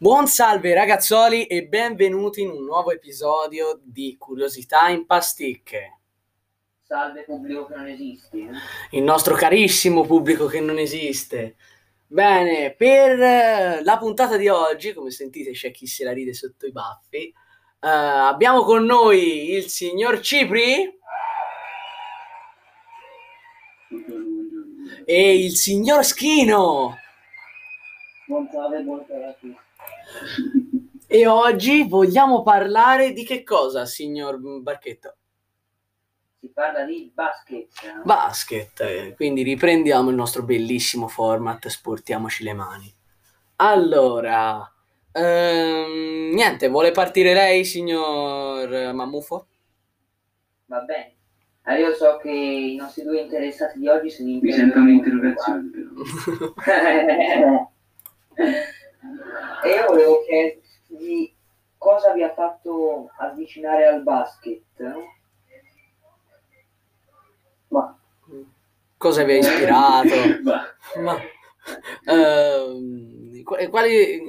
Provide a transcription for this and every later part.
Buon salve ragazzoli e benvenuti in un nuovo episodio di Curiosità in Pasticche. Salve pubblico che non esiste. Il nostro carissimo pubblico che non esiste. Bene, per la puntata di oggi, come sentite c'è chi se la ride sotto i baffi, abbiamo con noi il signor Cipri e il signor Schino. Buon salve a tutti. E oggi vogliamo parlare di che cosa, signor Barchetto? Si parla di basket. Basket, quindi riprendiamo il nostro bellissimo format, sportiamoci le mani. Allora, niente, vuole partire lei, signor Mammufo? Va bene. Io so che i nostri due interessati di oggi sono mi sento un'interrogazione, però. E io volevo chiedervi cosa vi ha fatto avvicinare al basket? Ma cosa vi ha ispirato?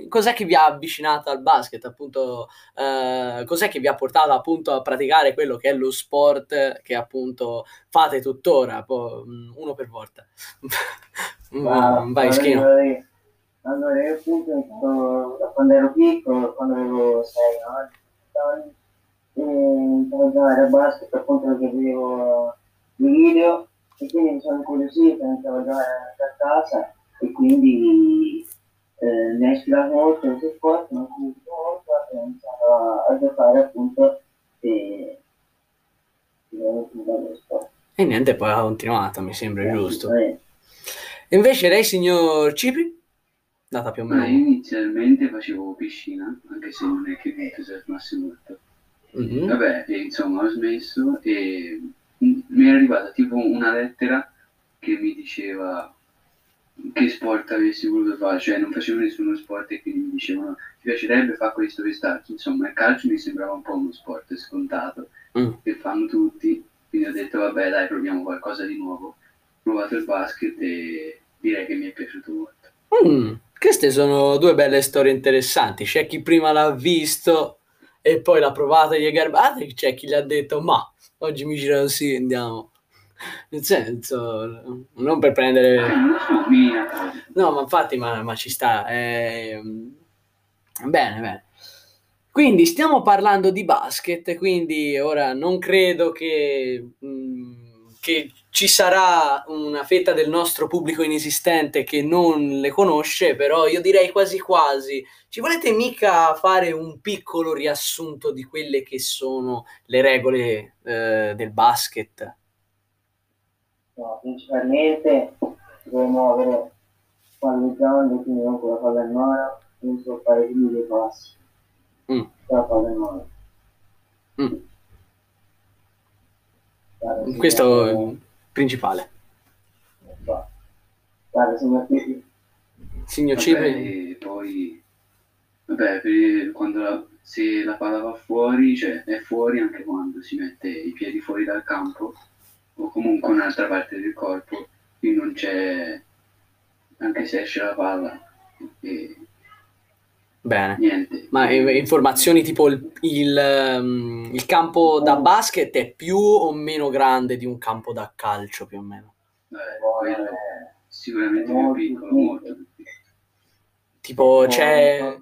Cos'è che vi ha avvicinato al basket? Appunto, cos'è che vi ha portato appunto a praticare quello che è lo sport che appunto fate tuttora, uno per volta. Vai, Schino. Allora, io appunto da quando ero piccolo, quando avevo 6 anni, iniziavo a giocare a basket appunto perché vedevo i video e quindi mi sono incuriosito, iniziavo a giocare a casa e quindi mi ha ispirato molto questo sport, mi ha incuriosito molto e ho iniziato a giocare appunto e niente, poi ha continuato, mi sembra giusto. E invece lei, signor Cipri? Data più o meno. Inizialmente facevo piscina, anche se non è che mi entusiasmasse molto. Mm-hmm. Vabbè, insomma, ho smesso e mi è arrivata tipo una lettera che mi diceva che sport avessi voluto fare, cioè non facevo nessuno sport e quindi mi dicevano ti piacerebbe fare questo pestaccio, insomma il calcio mi sembrava un po' uno sport scontato che fanno tutti, quindi ho detto vabbè dai proviamo qualcosa di nuovo, ho provato il basket e direi che mi è piaciuto molto. Queste sono due belle storie interessanti, c'è chi prima l'ha visto e poi l'ha provata e gli è garbata, e c'è chi gli ha detto ma oggi mi gira così andiamo, nel senso non per prendere no ma infatti ma ci sta bene. Quindi stiamo parlando di basket, quindi ora non credo che ci sarà una fetta del nostro pubblico inesistente che non le conosce, però io direi quasi quasi. Ci volete mica fare un piccolo riassunto di quelle che sono le regole del basket? No, principalmente si deve muovere palle gialle, quindi non con la palla in mano, non si può fare più dei passi con la palla in mano. Questo è il principale. Guarda, signor Cipri. Poi, vabbè, quando se la palla va fuori, cioè è fuori anche quando si mette i piedi fuori dal campo o comunque un'altra parte del corpo, qui non c'è, anche se esce la palla. Bene, niente. Ma informazioni tipo il campo da basket è più o meno grande di un campo da calcio più o meno? Quello sicuramente più piccolo, molto più piccolo. Tipo c'è...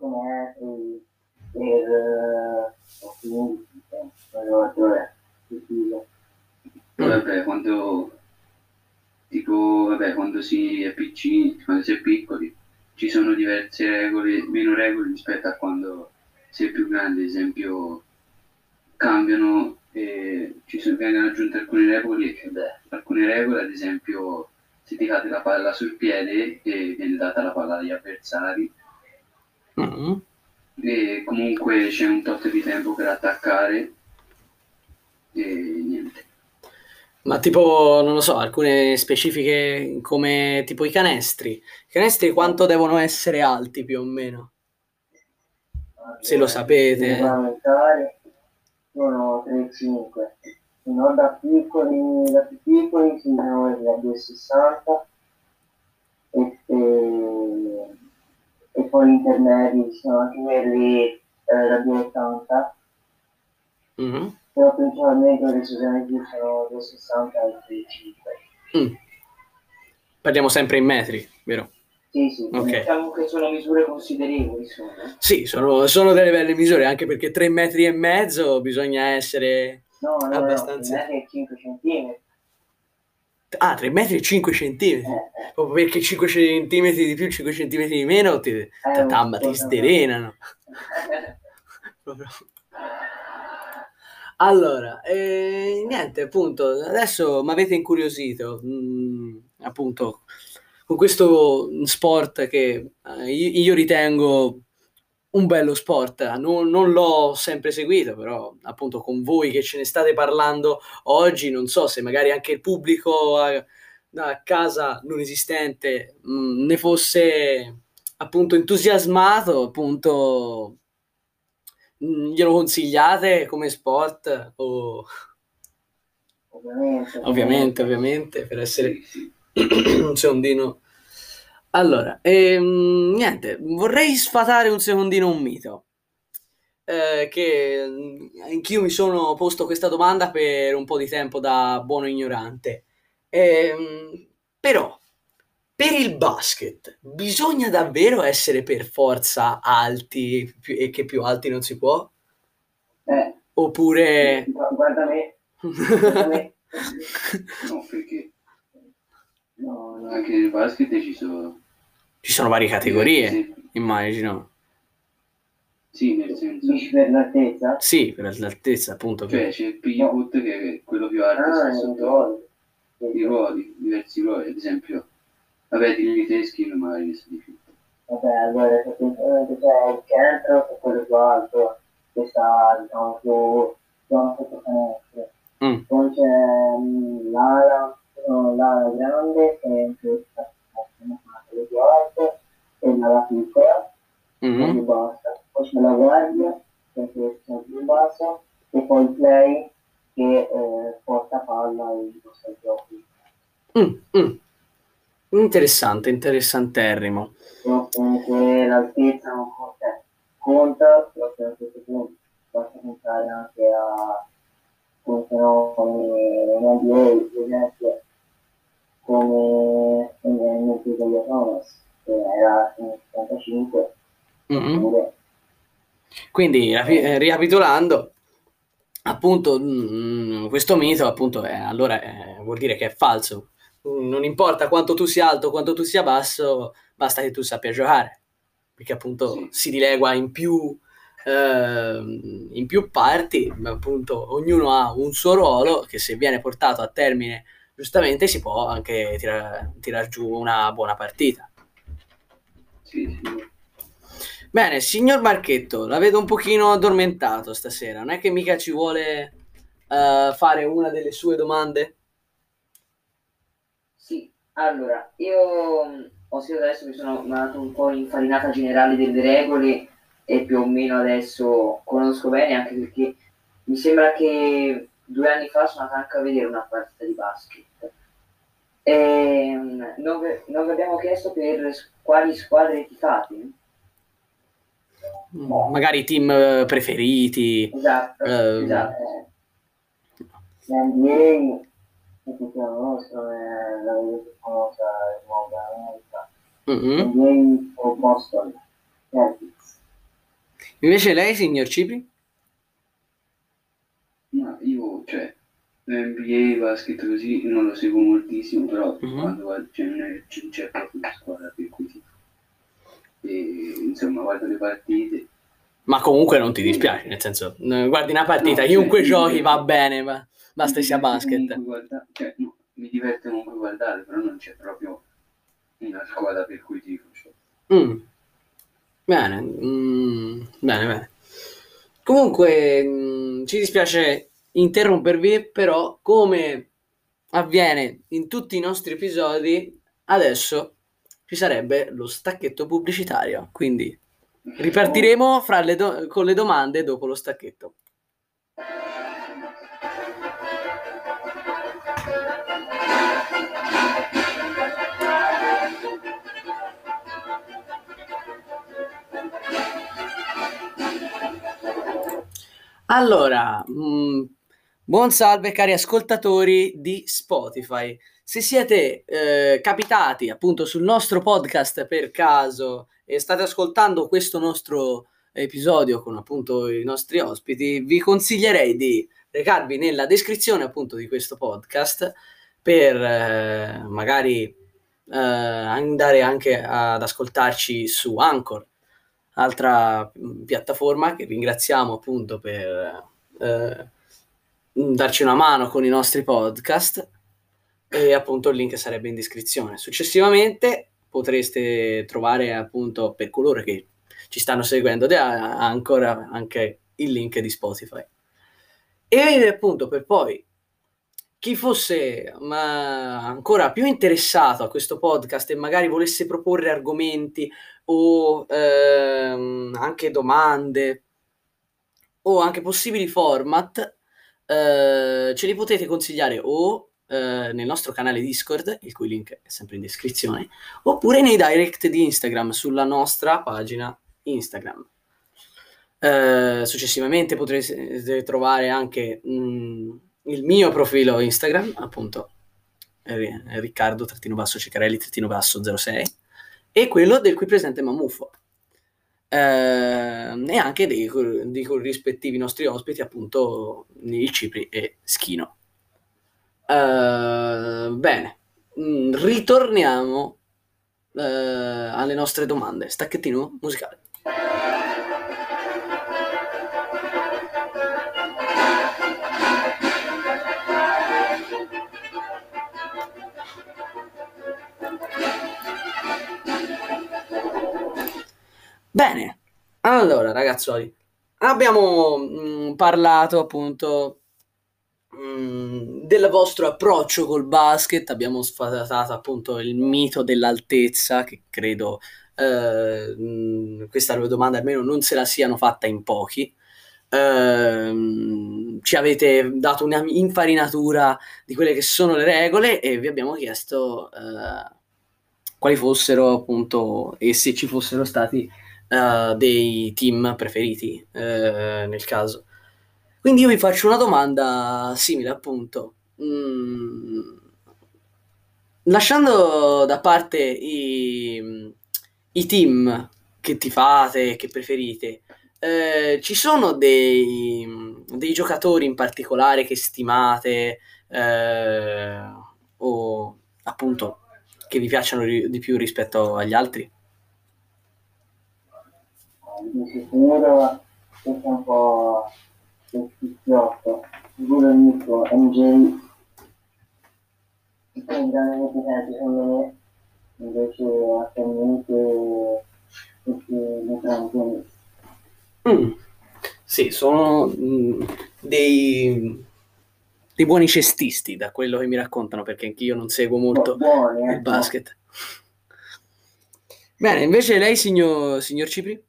Vabbè, quando si è piccini, quando si è piccoli, ci sono diverse regole, meno regole rispetto a quando sei più grande, ad esempio cambiano, vengono aggiunte alcune regole, ad esempio se ti cade la palla sul piede e viene data la palla agli avversari, e comunque c'è un tot di tempo per attaccare e niente. Ma tipo, non lo so, alcune specifiche come tipo i canestri. I canestri quanto devono essere alti più o meno? Se lo sapete. Sono 3,5. No, da più piccoli si muove da 2,60 e e poi intermedi sono livelli da 2,80. Mm-hmm. Però principalmente le sue più sono 2,60 e 3,5. Mm. Parliamo sempre in metri, vero? Sì, sì, okay. Diciamo che sono misure considerevoli. Sì, sono delle belle misure, anche perché 3,5 metri bisogna essere abbastanza... 3 metri e 5 centimetri. Ah, 3 metri e 5 centimetri. Proprio perché 5 centimetri di più, 5 centimetri di meno, ti sterenano. Allora, niente, appunto, adesso mi avete incuriosito, appunto, con questo sport che io ritengo un bello sport. Non l'ho sempre seguito, però appunto con voi che ce ne state parlando oggi, non so se magari anche il pubblico a casa non esistente ne fosse appunto entusiasmato, appunto glielo consigliate come sport? O... Ovviamente, per essere... un secondino. Allora, niente, vorrei sfatare un secondino un mito, che anch'io mi sono posto questa domanda per un po' di tempo da buono ignorante. Però per il basket bisogna davvero essere per forza alti e che più alti non si può? Oppure... Guarda me. No, perché... No, anche nel basket ci sono varie categorie, sì. Immagino. Sì, nel senso... Per l'altezza? Sì, per l'altezza, appunto. Cioè, c'è il pivot, che è quello più alto, sotto i ruoli, diversi ruoli, ad esempio. Vabbè, di tedeschi non magari si difficile. Vabbè, allora, c'è il centro, che quello più alto, che sta, diciamo, più sotto canestro. Poi c'è l'ala... l'ala grande è questa, la più alta, e l'ala piccola, la più bassa. Poi c'è la guardia, che è questa più bassa, e poi il play, che porta palla in questo gioco. Interessante, interessanterrimo. Però comunque l'altezza non conta, però per questo punto basta pensare anche a come in NBA, come nel titolo di Atomos, che era nel 75. Quindi ricapitolando, appunto, questo mito, appunto, allora vuol dire che è falso. Non importa quanto tu sia alto, quanto tu sia basso, basta che tu sappia giocare, perché appunto si dilegua in più parti, ma appunto ognuno ha un suo ruolo che, se viene portato a termine giustamente, si può anche tirar giù una buona partita. Sì. Bene, signor Marchetto, la vedo un pochino addormentato stasera. Non è che mica ci vuole fare una delle sue domande? Sì, allora, io adesso mi sono mandato un po' infarinata generale delle regole e più o meno adesso conosco bene, anche perché mi sembra che 2 anni fa sono andato anche a vedere una partita di basket. Non vi abbiamo chiesto per quali squadre tifate? Magari team preferiti. Esatto. NBA, la nostra è la famosa nuova NBA o Boston. Invece lei, signor Cipri? No, io, cioè, l'NBA, basket così, non lo seguo moltissimo, però quando c'è proprio una squadra per cui tifo. E insomma, guardo le partite. Ma comunque non ti dispiace, nel senso, guardi una partita, no, chiunque giochi va bene, ma basta sia basket. Mi diverte comunque guardare, però non c'è proprio una squadra per cui tifo. Cioè. Bene. Comunque, ci dispiace interrompervi, però, come avviene in tutti i nostri episodi, adesso ci sarebbe lo stacchetto pubblicitario, quindi ripartiremo con le domande dopo lo stacchetto. Allora, buon salve cari ascoltatori di Spotify. Se siete capitati appunto sul nostro podcast per caso e state ascoltando questo nostro episodio con appunto i nostri ospiti, vi consiglierei di recarvi nella descrizione appunto di questo podcast per magari andare anche ad ascoltarci su Anchor, altra piattaforma che ringraziamo appunto per darci una mano con i nostri podcast, e appunto il link sarebbe in descrizione. Successivamente potreste trovare appunto, per coloro che ci stanno seguendo ancora, anche il link di Spotify. E appunto per poi chi fosse ancora più interessato a questo podcast e magari volesse proporre argomenti o anche domande o anche possibili format, ce li potete consigliare o nel nostro canale Discord, il cui link è sempre in descrizione, oppure nei direct di Instagram sulla nostra pagina Instagram. Successivamente potrete trovare anche il mio profilo Instagram, appunto Riccardo_Ceccarelli_06, e quello del qui presente Mamuffo, e anche dei rispettivi nostri ospiti, appunto il Cipri e Schino. Bene, ritorniamo alle nostre domande. Stacchettino musicale. Bene, allora ragazzuoli, abbiamo parlato appunto del vostro approccio col basket, abbiamo sfatato appunto il mito dell'altezza, che credo questa domanda almeno non se la siano fatta in pochi. Ci avete dato una infarinatura di quelle che sono le regole e vi abbiamo chiesto quali fossero appunto, e se ci fossero stati dei team preferiti nel caso. Quindi io vi faccio una domanda simile appunto, lasciando da parte i team che tifate, che preferite, ci sono dei giocatori in particolare che stimate o appunto che vi piacciono di più rispetto agli altri? Di sicuro questo è un po' schizzotto, sicuro il mio MJ è un grande competente secondo me, invece attualmente tutti i campioni sì, sono dei buoni cestisti da quello che mi raccontano, perché anch'io non seguo molto il basket. Bene, invece lei signor Cipri?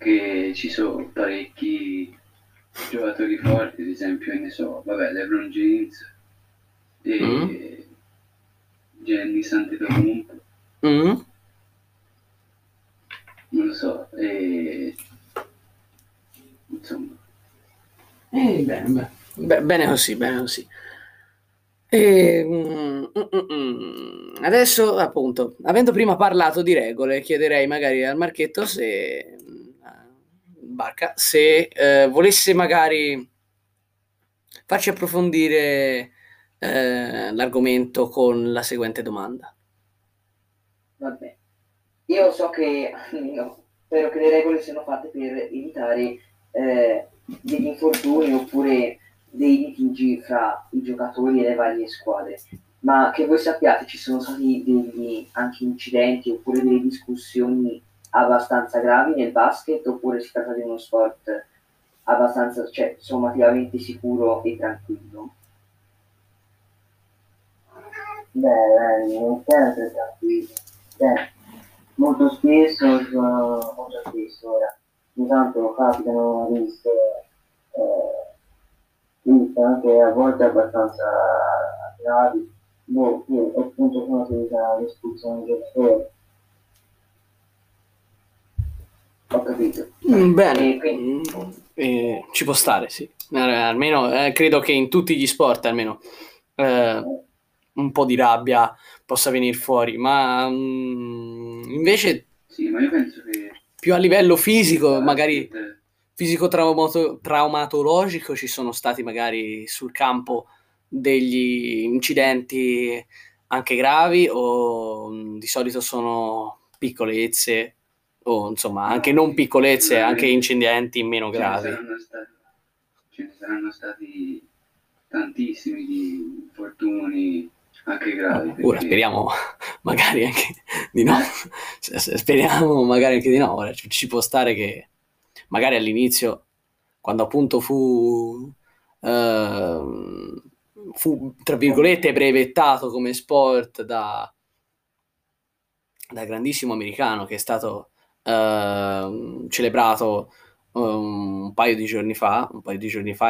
Che ci sono parecchi giocatori forti, ad esempio, ne so, vabbè, LeBron James e Gianni Santetocumpo, non lo so, e insomma bene così. Adesso appunto, avendo prima parlato di regole, chiederei magari al Marchetto se volesse magari farci approfondire l'argomento con la seguente domanda. Vabbè, io so che no, spero che le regole siano fatte per evitare degli infortuni oppure dei litigi fra i giocatori e le varie squadre, ma che voi sappiate ci sono stati degli anche incidenti oppure delle discussioni abbastanza gravi nel basket, oppure si tratta di uno sport abbastanza, cioè, sommativamente sicuro e tranquillo? Beh, non sempre tranquillo. Molto spesso ora. Intanto capitano viste anche a volte abbastanza gravi. Io appunto sono seguita l'espulsione del suolo. capito? Bene, quindi... ci può stare, sì. Almeno credo che in tutti gli sport almeno un po' di rabbia possa venire fuori, ma invece sì, ma io penso che più a livello fisico, magari fisico-traumatologico, ci sono stati magari sul campo degli incidenti anche gravi, o di solito sono piccolezze, o insomma anche non piccolezze, anche incidenti meno gravi. Ce ne saranno stati tantissimi di infortuni anche gravi. Ora speriamo magari anche di no. Speriamo magari anche di no. Ora, ci può stare che magari all'inizio, quando appunto fu tra virgolette brevettato come sport da grandissimo americano, che è stato celebrato un paio di giorni fa,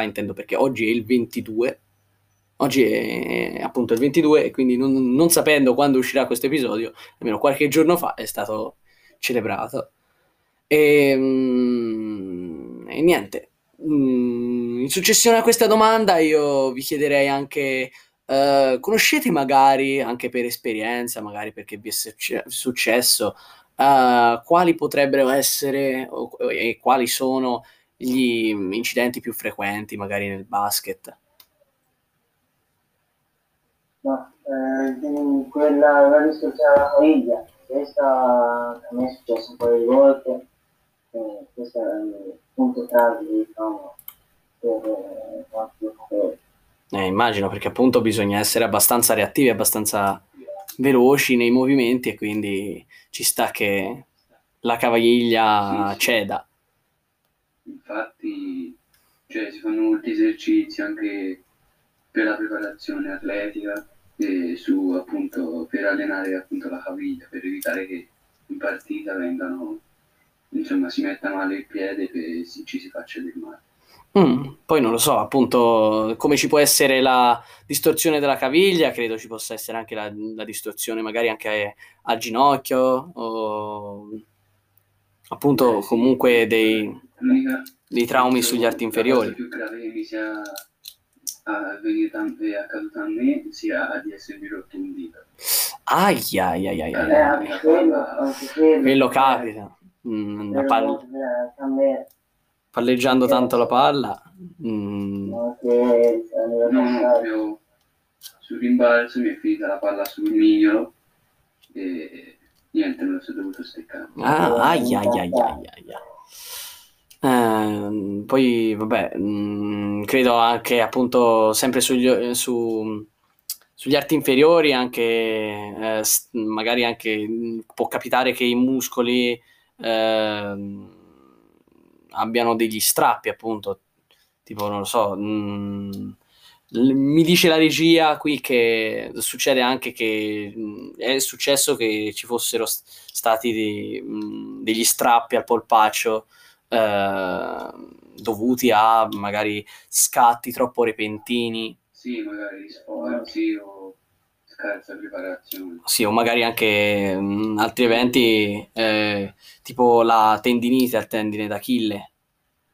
intendo, perché oggi è il 22, oggi è appunto il 22, e quindi non sapendo quando uscirà questo episodio, almeno qualche giorno fa è stato celebrato, e niente. In successione a questa domanda io vi chiederei anche, conoscete magari, anche per esperienza, magari perché vi è successo, quali potrebbero essere e quali sono gli incidenti più frequenti magari nel basket? No, quella che succede alla famiglia, questa a me è successa un paio di volte, questa è il punto tragico, diciamo, immagino, perché appunto bisogna essere abbastanza reattivi, abbastanza veloci nei movimenti, e quindi ci sta che la caviglia ceda. Infatti, si fanno molti esercizi anche per la preparazione atletica, e su appunto per allenare appunto la caviglia, per evitare che in partita vengano, insomma, si metta male il piede e ci si faccia del male. Poi non lo so, appunto, come ci può essere la distorsione della caviglia, credo ci possa essere anche la distorsione magari anche al ginocchio, o appunto comunque dei traumi sugli arti inferiori. La cosa più grave che mi sia accaduta a me sia di essermi rotto un dito. Quello capita. Palleggiando tanto la palla, sul rimbalzo mi è finita la palla sul mignolo e niente, me lo sono dovuto steccare. Poi vabbè, credo anche appunto sempre sugli arti inferiori, anche magari anche può capitare che i muscoli abbiano degli strappi, appunto, tipo non lo so, mi dice la regia qui che succede anche che è successo che ci fossero stati degli strappi al polpaccio dovuti a magari scatti troppo repentini, sì, magari sforzi o scarsa preparazione, sì, o magari anche altri eventi tipo la tendinite al tendine d'Achille,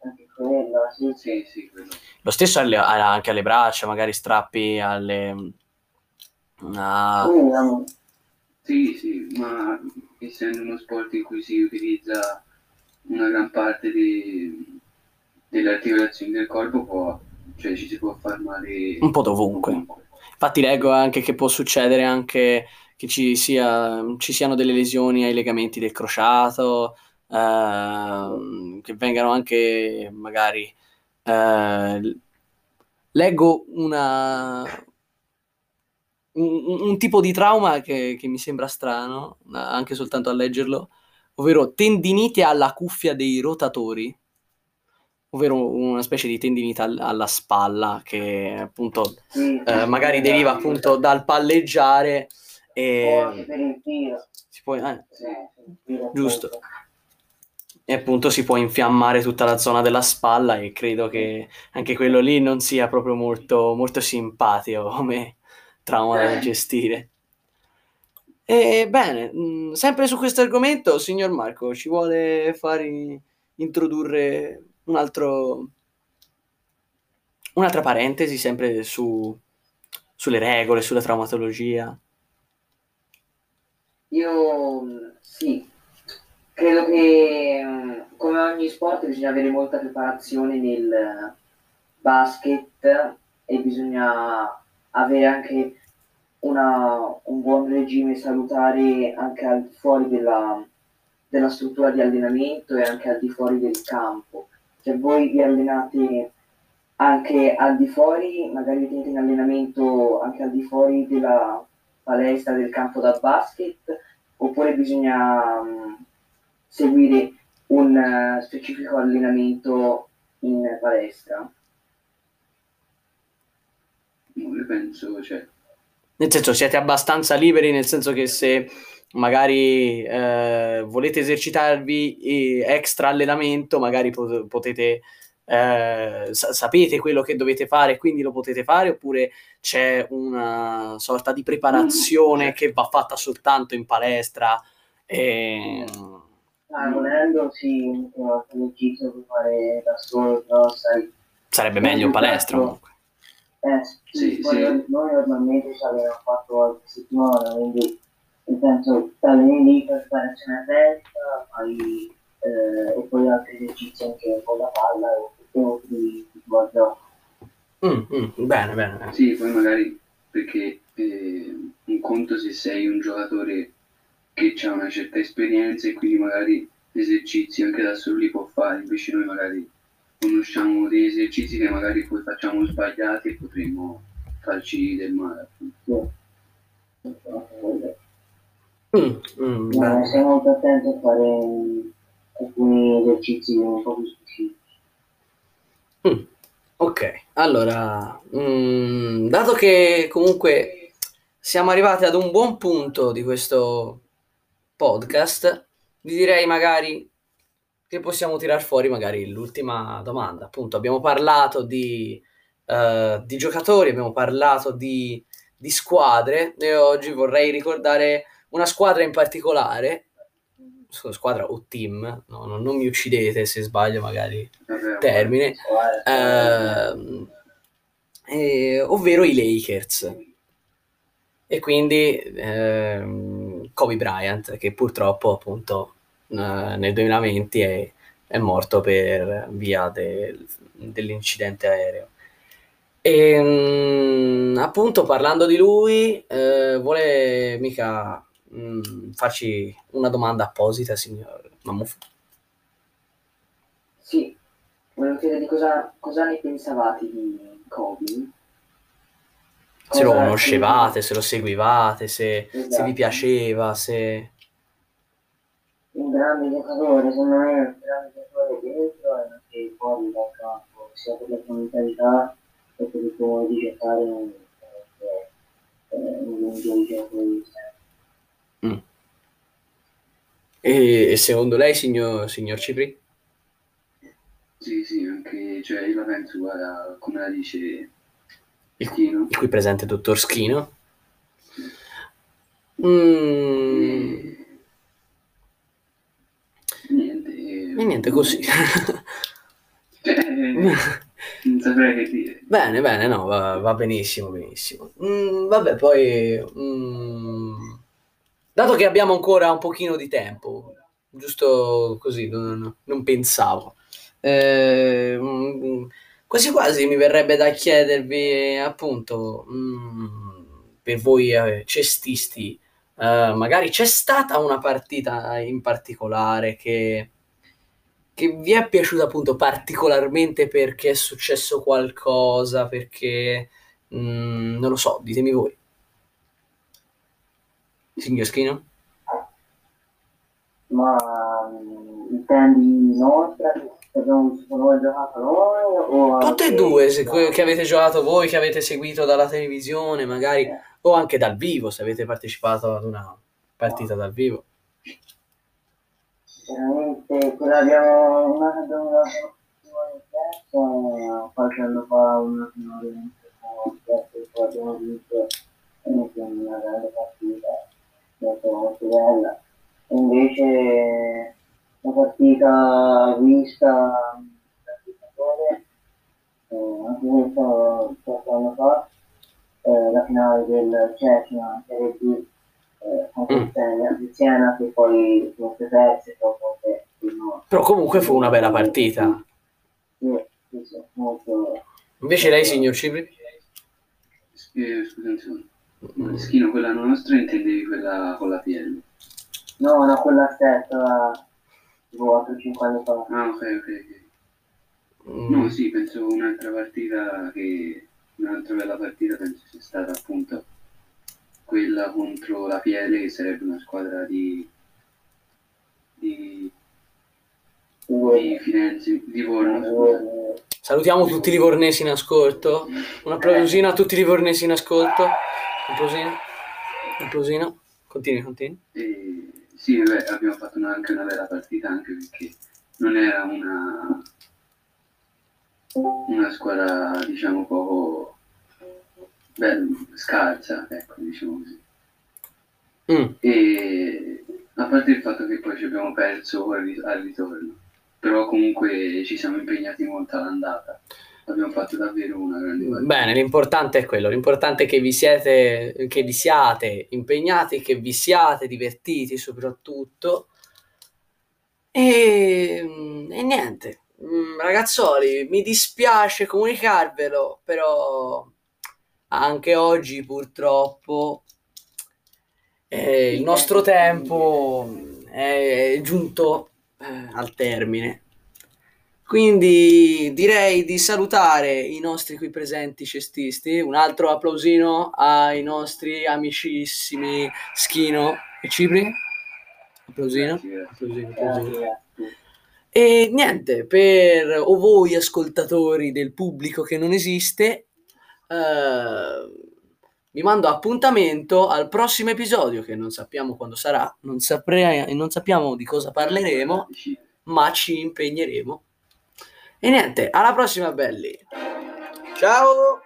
sì, quello. Lo stesso anche alle braccia, magari strappi alle sì, ma essendo uno sport in cui si utilizza una gran parte delle articolazioni del corpo, ci si può far male un po' dovunque. Infatti leggo anche che può succedere anche che ci siano delle lesioni ai legamenti del crociato, che vengano anche magari... leggo un tipo di trauma che mi sembra strano, anche soltanto a leggerlo, ovvero tendinite alla cuffia dei rotatori, ovvero una specie di tendinite alla spalla che appunto magari deriva appunto dal palleggiare, e si può, giusto, e appunto si può infiammare tutta la zona della spalla, e credo che anche quello lì non sia proprio molto, molto simpatico come trauma da gestire. E bene, sempre su questo argomento, signor Marco, ci vuole fare introdurre un'altra parentesi sempre sulle regole, sulla traumatologia. Io sì, credo che come ogni sport bisogna avere molta preparazione nel basket e bisogna avere anche un buon regime salutare anche al fuori della struttura di allenamento e anche al di fuori del campo. Cioè voi vi allenate anche al di fuori, magari vi tenete in allenamento anche al di fuori della palestra, del campo da basket, oppure bisogna seguire un specifico allenamento in palestra? Non ne penso, cioè. Nel senso, siete abbastanza liberi, nel senso che se magari volete esercitarvi extra allenamento, magari potete sapete quello che dovete fare, quindi lo potete fare, oppure c'è una sorta di preparazione che va fatta soltanto in palestra e... volendo sì, per fare da solo, però sai, sarebbe meglio in palestra comunque. Sì. Noi normalmente ci avevamo 4 volte a settimana, quindi nel senso stai lì per fare cena testa, fai e poi altri esercizi anche con la palla o tutto di gioco. Bene. Sì, poi magari perché un conto se sei un giocatore che ha una certa esperienza e quindi magari esercizi anche da solo li può fare, invece noi magari conosciamo degli esercizi che magari poi facciamo sbagliati e potremmo farci del male. Ma siamo molto attenti a fare alcuni esercizi un po' più specifici. Ok, allora dato che comunque siamo arrivati ad un buon punto di questo podcast, vi direi magari che possiamo tirar fuori magari l'ultima domanda. Appunto, abbiamo parlato di giocatori, abbiamo parlato di squadre e oggi vorrei ricordare una squadra in particolare, squadra o team, non mi uccidete se sbaglio magari termine, ovvero i Lakers, e quindi Kobe Bryant, che purtroppo appunto nel 2020 è morto per via dell'incidente aereo. E appunto parlando di lui, vuole mica farci una domanda apposita, signor Mamufu? Sì, volevo chiedere di cosa ne pensavate di Kobe? Se lo conoscevate, se lo seguivate, se vi piaceva, se... Un grande giocatore, secondo me è un grande giocatore dentro e anche fuori dal campo, sia per la mentalità e per il tuo modo di giocare, un buon giocatore. E secondo lei, signor Cipri? Sì, anche, cioè, io la penso, guarda, come la dice Schino, qui presente il dottor Schino. Niente così. Non saprei che dire. Bene, no, va benissimo. Vabbè, poi... Dato che abbiamo ancora un pochino di tempo, giusto così, non pensavo. Quasi quasi mi verrebbe da chiedervi, appunto, per voi cestisti, magari c'è stata una partita in particolare che vi è piaciuta appunto particolarmente perché è successo qualcosa, perché... non lo so, ditemi voi. Signor Schino? Ma intendi nostra che abbiamo giocato noi? Tutte e due, che avete giocato voi, che avete seguito dalla televisione magari, o anche dal vivo, se avete partecipato ad una partita dal vivo. Veramente, quella abbiamo giocato qualche anno fa, abbiamo vinto una grande partita. Molto bella. Invece la partita vista dal giocatore, anche questo qualche anno fa, la finale del Cessna Serie B contro il Siena, che poi sono state perse dopo che no. Però comunque fu una bella partita. Sì, molto. Invece lei, signor Cipri? Scusa, Moleschino, quella nostra, intendevi quella con la PL? No, quella stessa, tipo 4-5 anni fa. Ah, ok. No, sì, penso un'altra bella partita penso sia stata appunto quella contro la PL, che sarebbe una squadra di Firenze, Livorno, scusa. Salutiamo tutti i livornesi in ascolto. Un applausino a tutti i livornesi in ascolto. Un applausino. Continui. Sì, abbiamo fatto anche una bella partita, anche perché non era una squadra, diciamo, scarsa, ecco, diciamo così. E a parte il fatto che poi ci abbiamo perso al ritorno, però comunque ci siamo impegnati molto all'andata, abbiamo fatto davvero una grande partita. Bene, l'importante è quello, l'importante è che vi siate impegnati, che vi siate divertiti soprattutto, e niente, ragazzoli, mi dispiace comunicarvelo, però anche oggi purtroppo il nostro tempo è giunto al termine, quindi direi di salutare i nostri qui presenti cestisti. Un altro applausino ai nostri amicissimi Schino e Cipri. Applausino. E niente, per o voi ascoltatori del pubblico che non esiste, vi mando appuntamento al prossimo episodio, che non sappiamo quando sarà, non sappiamo di cosa parleremo, ma ci impegneremo. E niente, alla prossima, belli. Ciao.